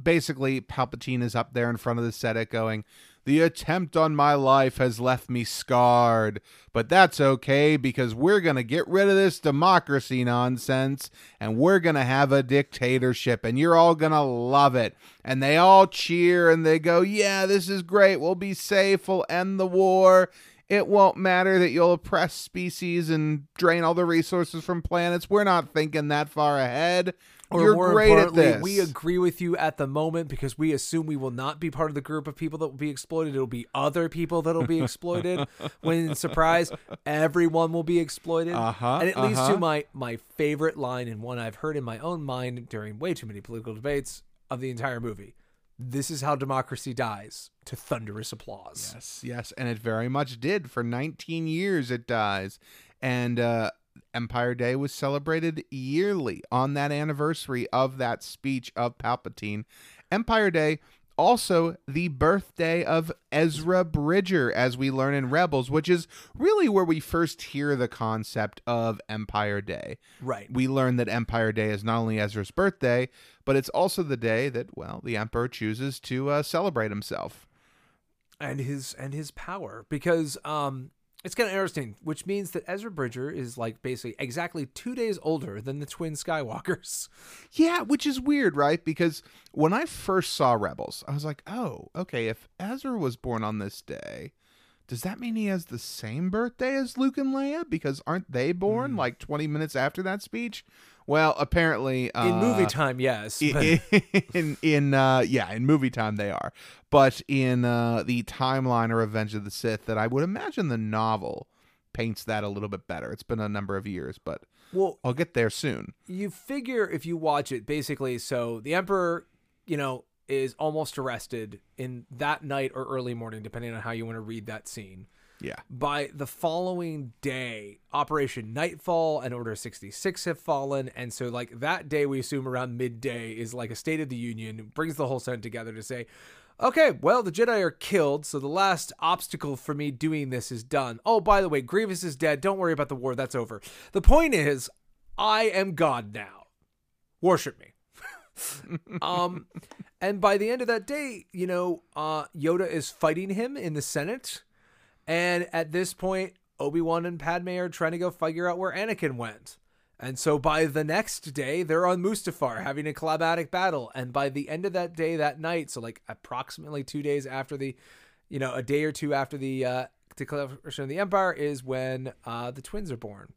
Basically, Palpatine is up there in front of the Senate going, "The attempt on my life has left me scarred, but that's okay because we're going to get rid of this democracy nonsense and we're going to have a dictatorship and you're all going to love it." And they all cheer and they go, "Yeah, this is great. We'll be safe. We'll end the war. It won't matter that you'll oppress species and drain all the resources from planets. We're not thinking that far ahead. You're great at this. We agree with you at the moment because we assume we will not be part of the group of people that will be exploited. It'll be other people that'll be exploited." When, surprise, everyone will be exploited. And it leads to my favorite line, and one I've heard in my own mind during way too many political debates of the entire movie. "This is how democracy dies," to thunderous applause. Yes, yes, and it very much did. For 19 years it dies. And Empire Day was celebrated yearly on that anniversary of that speech of Palpatine. Empire Day, also the birthday of Ezra Bridger, as we learn in Rebels, which is really where we first hear the concept of Empire Day. Right. We learn that Empire Day is not only Ezra's birthday, but it's also the day that, well, the Emperor chooses to celebrate himself. And his power, because it's kind of interesting, which means that Ezra Bridger is like basically exactly 2 days older than the twin Skywalkers. Yeah, which is weird, right? Because when I first saw Rebels, I was like, oh, okay, if Ezra was born on this day, does that mean he has the same birthday as Luke and Leia? Because aren't they born like 20 minutes after that speech? Well, apparently in movie time, yes. In movie time they are, but in the timeline or Revenge of the Sith, that I would imagine the novel paints that a little bit better. It's been a number of years, but I'll get there soon. You figure if you watch it, basically, so the Emperor, is almost arrested in that night or early morning, depending on how you want to read that scene. Yeah. By the following day, Operation Nightfall and Order 66 have fallen. And so like that day, we assume around midday is like a State of the Union, brings the whole Senate together to say, okay, well, the Jedi are killed, so the last obstacle for me doing this is done. Oh, by the way, Grievous is dead. Don't worry about the war. That's over. The point is, I am God now. Worship me. And by the end of that day, Yoda is fighting him in the Senate. And at this point, Obi-Wan and Padme are trying to go figure out where Anakin went. And so by the next day, they're on Mustafar having a climatic battle. And by the end of that day, that night, so like approximately 2 days after a day or two after the declaration of the Empire is when the twins are born.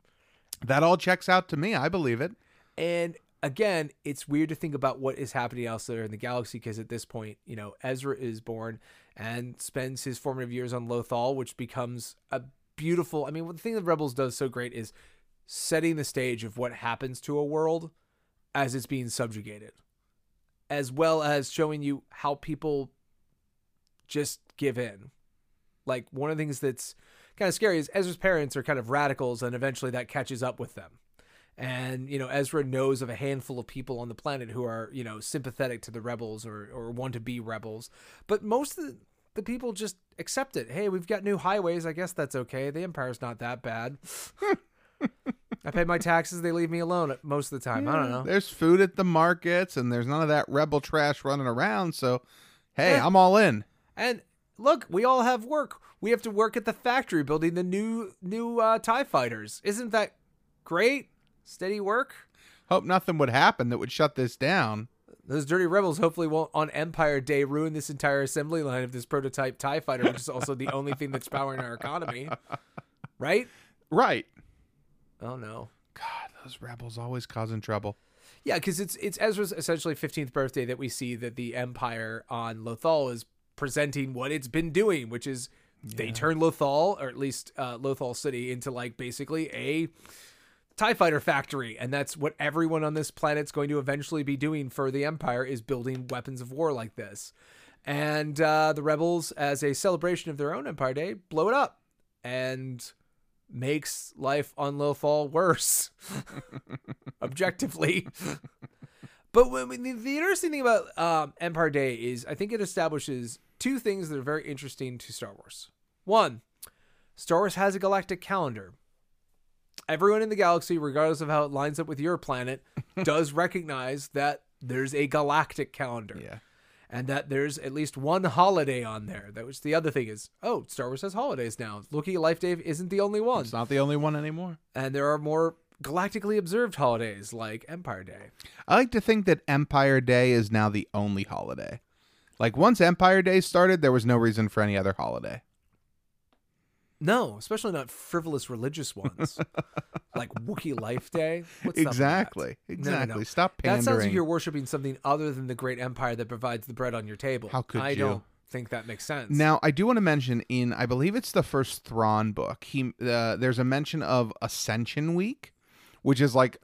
That all checks out to me. I believe it. And again, it's weird to think about what is happening elsewhere in the galaxy, because at this point, Ezra is born and spends his formative years on Lothal, which becomes a beautiful... I mean, the thing that Rebels does so great is setting the stage of what happens to a world as it's being subjugated, as well as showing you how people just give in. Like, one of the things that's kind of scary is Ezra's parents are kind of radicals, and eventually that catches up with them. And, Ezra knows of a handful of people on the planet who are, sympathetic to the rebels or want to be rebels. But most of the people just accept it. Hey, we've got new highways. I guess that's okay. The Empire's not that bad. I pay my taxes. They leave me alone most of the time. Yeah, I don't know. There's food at the markets and there's none of that rebel trash running around. So, hey, I'm all in. And look, we all have work. We have to work at the factory building the new TIE fighters. Isn't that great? Steady work. Hope nothing would happen that would shut this down. Those dirty rebels hopefully won't, on Empire Day, ruin this entire assembly line of this prototype TIE fighter, which is also the only thing that's powering our economy. Right? Right. Oh, no. God, those rebels always causing trouble. Yeah, because it's Ezra's essentially 15th birthday that we see that the Empire on Lothal is presenting what it's been doing, which is Yeah. They turn Lothal, or at least Lothal City, into like basically a TIE fighter factory, and that's what everyone on this planet's going to eventually be doing for the Empire, is building weapons of war like this. And the rebels, as a celebration of their own Empire Day, blow it up and makes life on Lothal worse objectively. But the interesting thing about Empire Day is I think it establishes two things that are very interesting to Star Wars. One, Star Wars has a galactic calendar. Everyone in the galaxy, regardless of how it lines up with your planet, does recognize that there's a galactic calendar. Yeah. And that there's at least one holiday on there. That was the other thing is, oh, Star Wars has holidays now. Looking at Life Day isn't the only one. It's not the only one anymore. And there are more galactically observed holidays like Empire Day. I like to think that Empire Day is now the only holiday. Like, once Empire Day started, there was no reason for any other holiday. No, especially not frivolous religious ones. Like Wookiee Life Day. What's exactly. That? Exactly. No. Stop pandering. That sounds like you're worshiping something other than the great empire that provides the bread on your table. How could you? I don't think that makes sense. Now, I do want to mention in, I believe it's the first Thrawn book, there's a mention of Ascension Week, which is like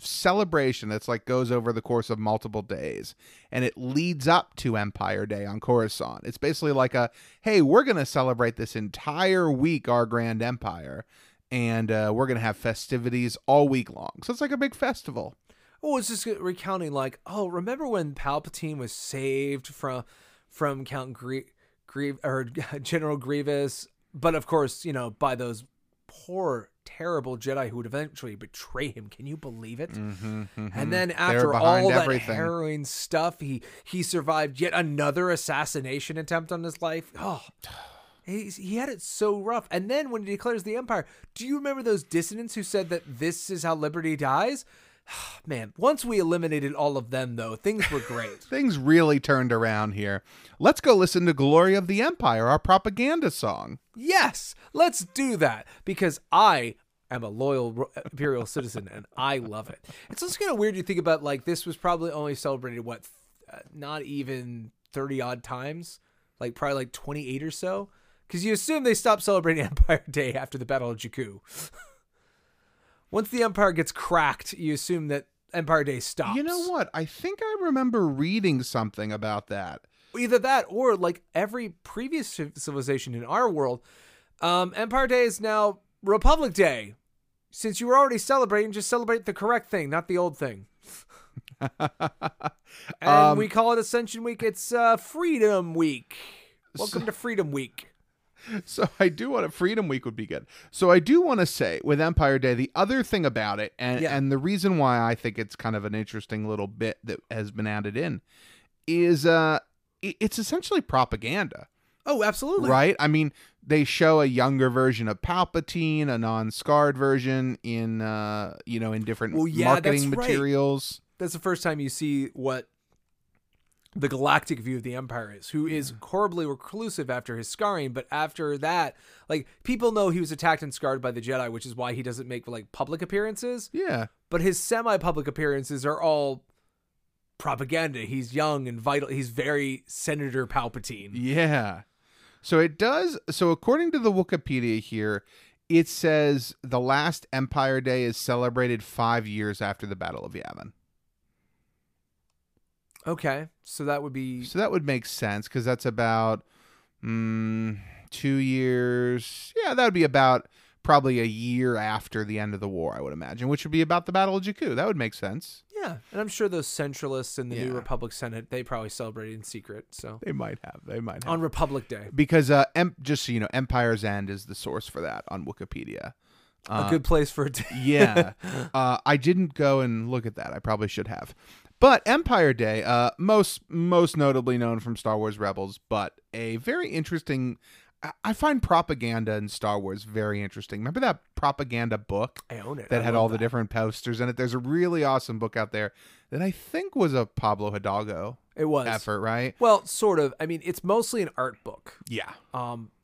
celebration that's like goes over the course of multiple days, and it leads up to Empire Day on Coruscant. It's basically like a, hey, we're going to celebrate this entire week, our grand empire, and we're going to have festivities all week long. So it's like a big festival. Oh, it's just recounting like, oh, remember when Palpatine was saved from Count General Grievous, but of course, you know, by those poor terrible Jedi who would eventually betray him. Can you believe it? And then after all that harrowing stuff, he survived yet another assassination attempt on his life. Oh, he had it so rough. And then when he declares the Empire, do you remember those dissidents who said that this is how liberty dies? Man, once we eliminated all of them, though, things were great. Things really turned around here. Let's go listen to Glory of the Empire, our propaganda song. Yes, let's do that, because I am a loyal Imperial citizen, and I love it. It's also kind of weird to think about, like, this was probably only celebrated, what, not even 30-odd times? Like, probably like 28 or so? Because you assume they stopped celebrating Empire Day after the Battle of Jakku. Once the Empire gets cracked, you assume that Empire Day stops. You know what? I think I remember reading something about that. Either that or like every previous civilization in our world, Empire Day is now Republic Day. Since you were already celebrating, just celebrate the correct thing, not the old thing. And we call it Ascension Week. It's Freedom Week. Welcome to Freedom Week. So I do want to, Freedom Week would be good. So I do want to say with Empire Day, the other thing about it, and the reason why I think it's kind of an interesting little bit that has been added in is it's essentially propaganda. Oh, absolutely. Right? I mean, they show a younger version of Palpatine, a non-scarred version in, you know, in different marketing materials. Right. That's the first time you see what the galactic view of the Empire is, who is horribly reclusive after his scarring. But after that, like, people know he was attacked and scarred by the Jedi, which is why he doesn't make like public appearances. Yeah. But his semi-public appearances are all propaganda. He's young and vital. He's very Senator Palpatine. Yeah. So it does. So according to the Wikipedia here, it says the last Empire Day is celebrated 5 years after the Battle of Yavin. Okay, so that would be... So that would make sense, because that's about 2 years. Yeah, that would be about probably a year after the end of the war, I would imagine, which would be about the Battle of Jakku. That would make sense. Yeah, and I'm sure those centralists in the New Republic Senate, they probably celebrated in secret. So they might have. They might have. On Republic Day. Because just so you know, Empire's End is the source for that on Wikipedia. A good place for it. Yeah. I didn't go and look at that. I probably should have. But Empire Day, most notably known from Star Wars Rebels, but a very interesting... I find propaganda in Star Wars very interesting. Remember that propaganda book? I own it. That had all the different posters in it. There's a really awesome book out there that I think was a Pablo Hidalgo effort, right? Well, sort of. I mean, it's mostly an art book. Yeah.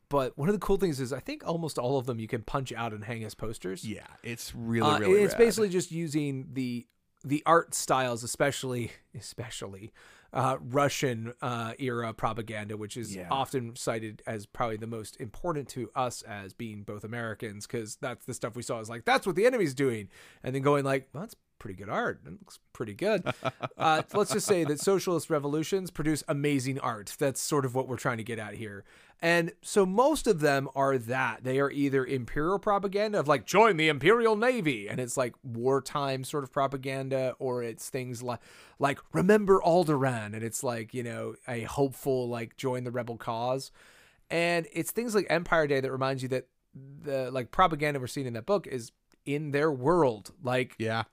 But one of the cool things is I think almost all of them you can punch out and hang as posters. Yeah, it's really, really rad. Basically just using the art styles, especially Russian era propaganda, which is often cited as probably the most important to us as being both Americans, because that's the stuff we saw is like, that's what the enemy's doing. And then going like, well, that's pretty good art. It looks pretty good. Let's just say that socialist revolutions produce amazing art. That's sort of what we're trying to get at here. And so most of them are that. They are either imperial propaganda of like, join the Imperial Navy. And it's like wartime sort of propaganda, or it's things like remember Alderaan. And it's like, you know, a hopeful, like join the rebel cause. And it's things like Empire Day that reminds you that the like propaganda we're seeing in that book is in their world. Like, yeah.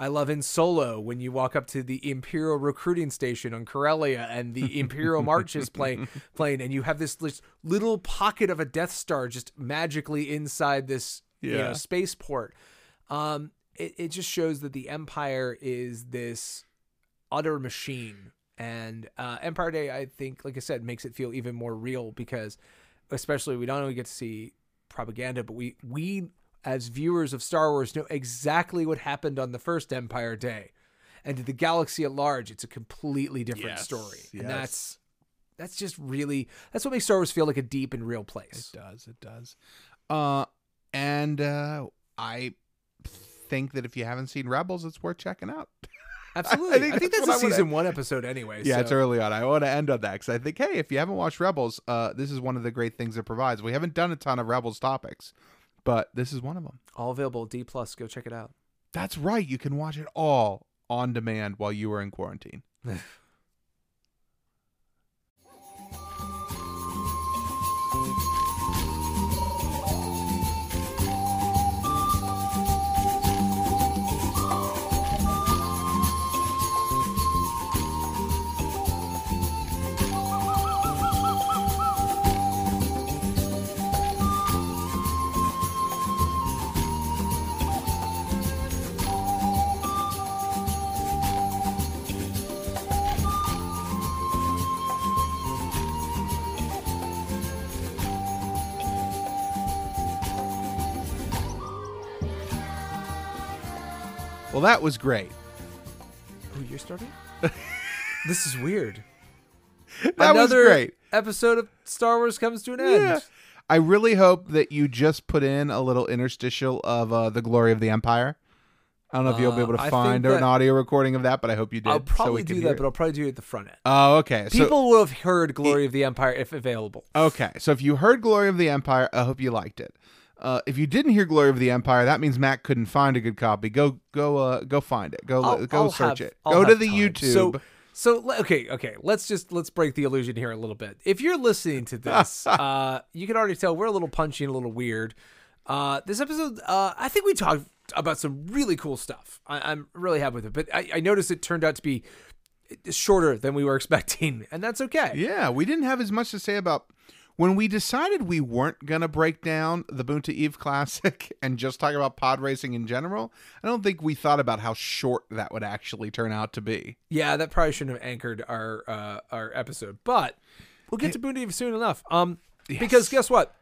I love in Solo when you walk up to the Imperial recruiting station on Corellia and the Imperial March is playing and you have this little pocket of a Death Star just magically inside this you know, spaceport. It just shows that the Empire is this utter machine. And Empire Day, I think, like I said, makes it feel even more real because especially we don't only get to see propaganda, but we as viewers of Star Wars know exactly what happened on the first Empire Day, and to the galaxy at large, it's a completely different story. Yes. And that's just really, that's what makes Star Wars feel like a deep and real place. It does. And I think that if you haven't seen Rebels, it's worth checking out. Absolutely. I think that's a season 1 episode anyway. Yeah, so. It's early on. I want to end on that because I think, hey, if you haven't watched Rebels, this is one of the great things it provides. We haven't done a ton of Rebels topics, but this is one of them. All available D+. Go check it out. That's right. You can watch it all on demand while you were in quarantine. Well, that was great. Oh, you're starting? This is weird. Another was great. Episode of Star Wars comes to an end. Yeah. I really hope that you just put in a little interstitial of The Glory of the Empire. I don't know if you'll be able to find an audio recording of that, but I hope you did. I'll probably do that, but I'll probably do it at the front end. Oh, okay. So people will have heard Glory of the Empire if available. Okay, so if you heard Glory of the Empire, I hope you liked it. If you didn't hear Glory of the Empire, that means Matt couldn't find a good copy. Go find it. Go search it. Go to the YouTube. So, okay. Let's break the illusion here a little bit. If you're listening to this, you can already tell we're a little punchy and a little weird. This episode, I think we talked about some really cool stuff. I'm really happy with it, but I noticed it turned out to be shorter than we were expecting, and that's okay. Yeah, we didn't have as much to say about. When we decided we weren't going to break down the Boonta Eve Classic and just talk about pod racing in general, I don't think we thought about how short that would actually turn out to be. Yeah, that probably shouldn't have anchored our episode, but we'll get to Boonta Eve soon enough. Because guess what?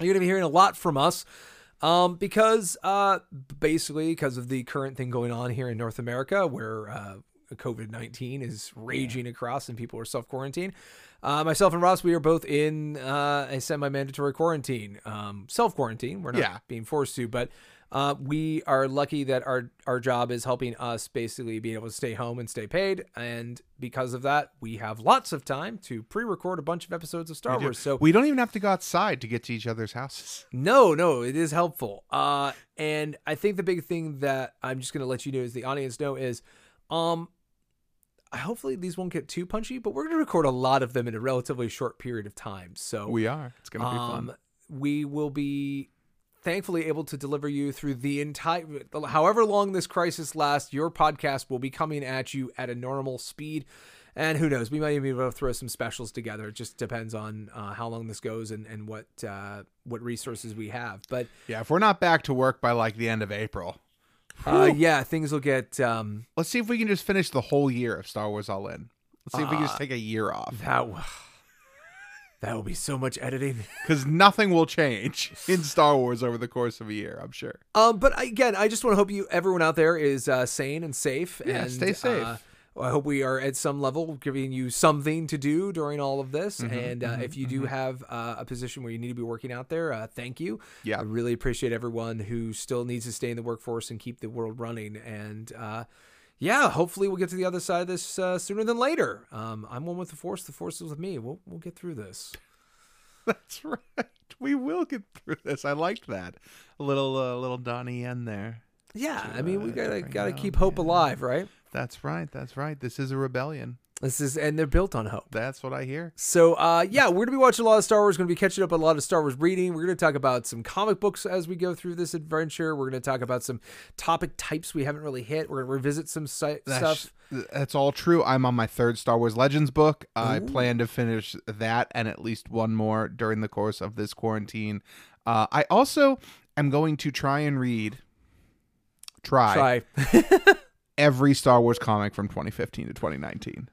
You're going to be hearing a lot from us because of the current thing going on here in North America where COVID-19 is raging across and people are self-quarantined. Myself and Ross, we are both in a semi-mandatory quarantine, self-quarantine. We're not being forced to, but we are lucky that our job is helping us basically be able to stay home and stay paid. And because of that, we have lots of time to pre-record a bunch of episodes of Star Wars. So we don't even have to go outside to get to each other's houses. No, it is helpful. And I think the big thing that I'm just going to let you know is the audience know is, hopefully these won't get too punchy, but we're going to record a lot of them in a relatively short period of time. So we are. It's going to be fun. We will be thankfully able to deliver you through the entire, however long this crisis lasts, your podcast will be coming at you at a normal speed. And who knows, we might even be able to throw some specials together. It just depends on how long this goes and what resources we have. But yeah, if we're not back to work by like the end of April. Things will get. Let's see if we can just finish the whole year of Star Wars all in. Let's see if we can just take a year off. That will be so much editing because nothing will change in Star Wars over the course of a year, I'm sure. But again, I just want to hope everyone out there is sane and safe. Yeah, and stay safe. I hope we are at some level giving you something to do during all of this. And if you do have a position where you need to be working out there, thank you. Yeah. I really appreciate everyone who still needs to stay in the workforce and keep the world running. And yeah, hopefully we'll get to the other side of this sooner than later. I'm one with the Force. The Force is with me. We'll get through this. That's right. We will get through this. I liked that. A little little Donnie in there. Yeah, I mean, we gotta keep hope alive, right? That's right. That's right. This is a rebellion. This is, and they're built on hope. That's what I hear. So, yeah, we're going to be watching a lot of Star Wars, going to be catching up on a lot of Star Wars reading. We're going to talk about some comic books as we go through this adventure. We're going to talk about some topic types we haven't really hit. We're going to revisit some stuff. That's all true. I'm on my third Star Wars Legends book. I plan to finish that and at least one more during the course of this quarantine. I also am going to try and read... every Star Wars comic from 2015 to 2019.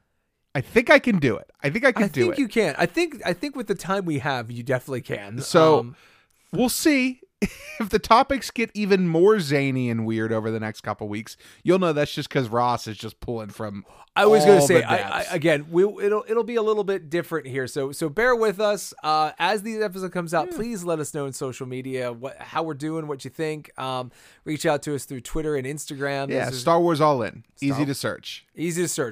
I think I can do it. I think you can. I think with the time we have, you definitely can. So we'll see if the topics get even more zany and weird over the next couple weeks. You'll know that's just because Ross is just pulling from. I was going to say again, it'll be a little bit different here. So bear with us as these episodes comes out. Please let us know in social media how we're doing, what you think. Reach out to us through Twitter and Instagram. Yeah, Star Wars All In. Easy to search.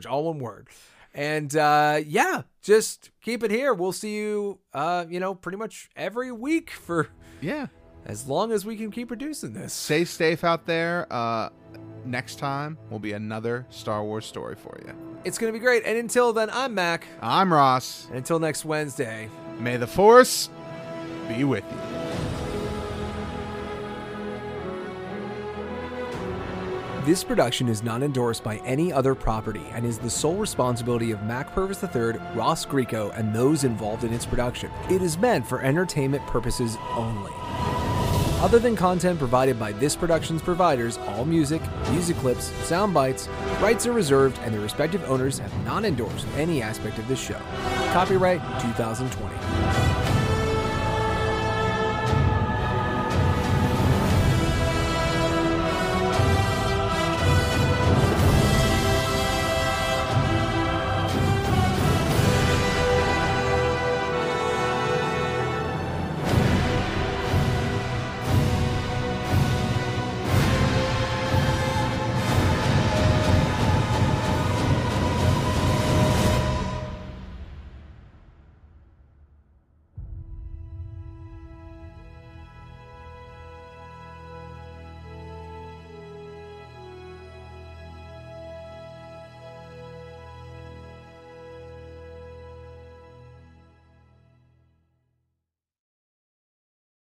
All one word. And yeah, just keep it here. We'll see you, pretty much every week for as long as we can keep producing this. Stay safe out there. Next time will be another Star Wars story for you. It's going to be great. And until then, I'm Mac. I'm Ross. And until next Wednesday, may the Force be with you. This production is not endorsed by any other property and is the sole responsibility of Mac Purvis III, Ross Grieco, and those involved in its production. It is meant for entertainment purposes only. Other than content provided by this production's providers, all music, music clips, sound bites, rights are reserved, and their respective owners have not endorsed any aspect of this show. Copyright 2020.